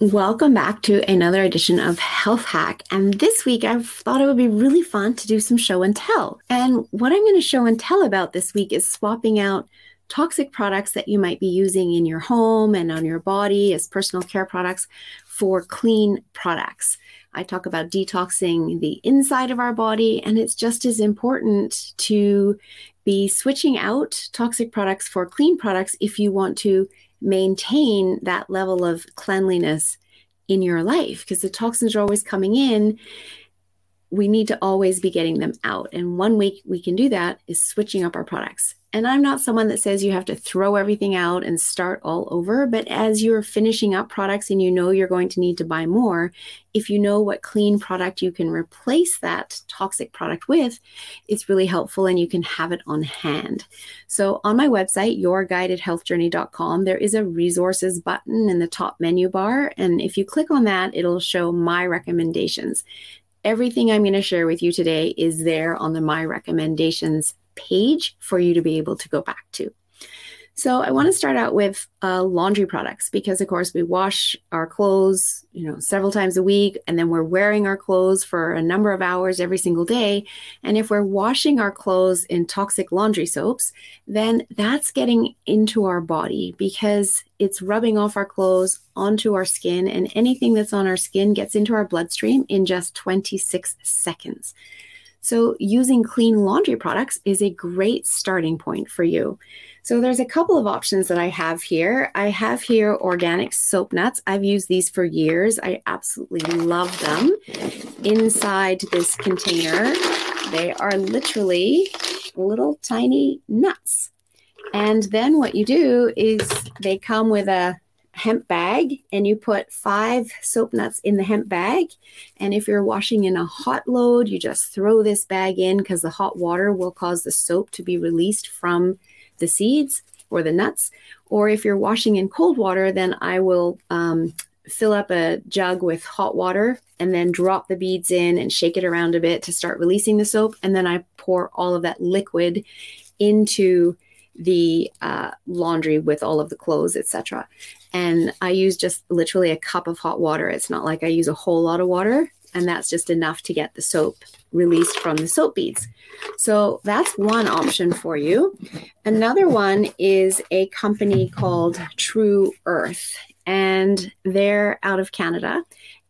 Welcome back to another edition of Health Hack. And this week, I thought it would be really fun to do some show and tell. And what I'm going to show and tell about this week is swapping out toxic products that you might be using in your home and on your body as personal care products for clean products. I talk about detoxing the inside of our body, and it's just as important to be switching out toxic products for clean products if you want to maintain that level of cleanliness in your life, because the toxins are always coming in. We need to always be getting them out. And one way we can do that is switching up our products. And I'm not someone that says you have to throw everything out and start all over, but as you're finishing up products and you know you're going to need to buy more, if you know what clean product you can replace that toxic product with, it's really helpful and you can have it on hand. So on my website, yourguidedhealthjourney.com, there is a resources button in the top menu bar. And if you click on that, it'll show my recommendations. Everything I'm going to share with you today is there on the My Recommendations page for you to be able to go back to. So I want to start out with laundry products, because of course we wash our clothes, several times a week, and then we're wearing our clothes for a number of hours every single day. And if we're washing our clothes in toxic laundry soaps, then that's getting into our body because it's rubbing off our clothes onto our skin, and anything that's on our skin gets into our bloodstream in just 26 seconds. So using clean laundry products is a great starting point for you. So there's a couple of options that I have here. I have here organic soap nuts. I've used these for years. I absolutely love them. Inside this container, they are literally little tiny nuts. And then what you do is they come with a hemp bag, and you put 5 soap nuts in the hemp bag. And if you're washing in a hot load, you just throw this bag in because the hot water will cause the soap to be released from the seeds or the nuts. Or if you're washing in cold water, then I will fill up a jug with hot water and then drop the beads in and shake it around a bit to start releasing the soap. And then I pour all of that liquid into the laundry with all of the clothes, etc. And I use just literally a cup of hot water. It's not like I use a whole lot of water, and that's just enough to get the soap released from the soap beads. So that's one option for you. Another one is a company called True Earth, and they're out of Canada,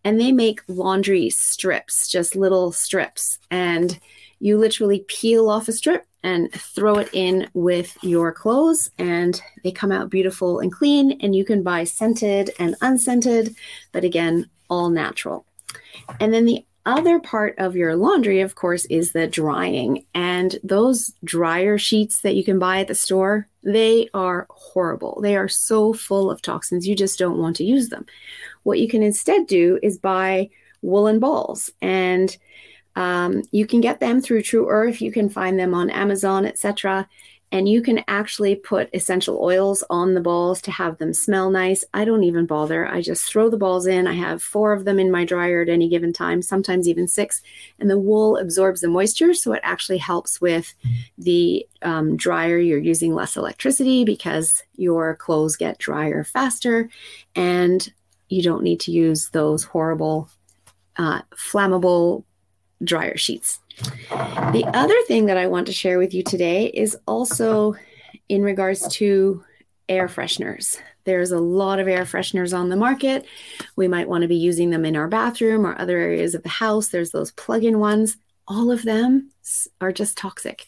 and they make laundry strips, just little strips. And you literally peel off a strip and throw it in with your clothes, and they come out beautiful and clean, and you can buy scented and unscented, but again, all natural. And then the other part of your laundry, of course, is the drying. And those dryer sheets that you can buy at the store, they are horrible. They are so full of toxins, you just don't want to use them. What you can instead do is buy woolen balls, and you can get them through True Earth. You can find them on Amazon, etc. And you can actually put essential oils on the balls to have them smell nice. I don't even bother. I just throw the balls in. I have 4 of them in my dryer at any given time, sometimes even 6. And the wool absorbs the moisture, so it actually helps with the dryer. You're using less electricity because your clothes get drier faster, and you don't need to use those horrible flammable dryer sheets. The other thing that I want to share with you today is also in regards to air fresheners. There's a lot of air fresheners on the market. We might want to be using them in our bathroom or other areas of the house. There's those plug-in ones. All of them are just toxic.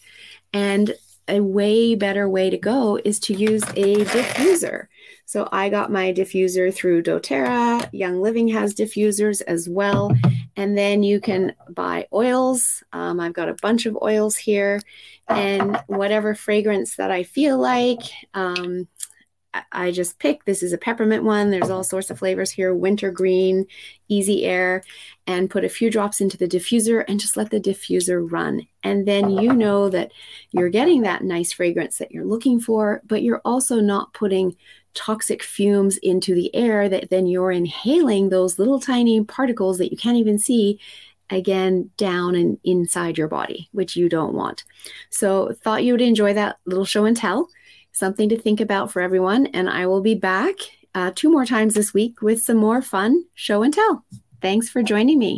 And a way better way to go is to use a diffuser. So I got my diffuser through doTERRA. Young Living has diffusers as well. And then you can buy oils. I've got a bunch of oils here, and whatever fragrance that I feel like, I just pick. This is a peppermint one. There's all sorts of flavors here, wintergreen, easy air, and put a few drops into the diffuser and just let the diffuser run. And then you know that you're getting that nice fragrance that you're looking for, but you're also not putting toxic fumes into the air that then you're inhaling those little tiny particles that you can't even see, again, down and inside your body, which you don't want. So thought you would enjoy that little show and tell. Something to think about for everyone. And I will be back 2 more times this week with some more fun show and tell. Thanks for joining me.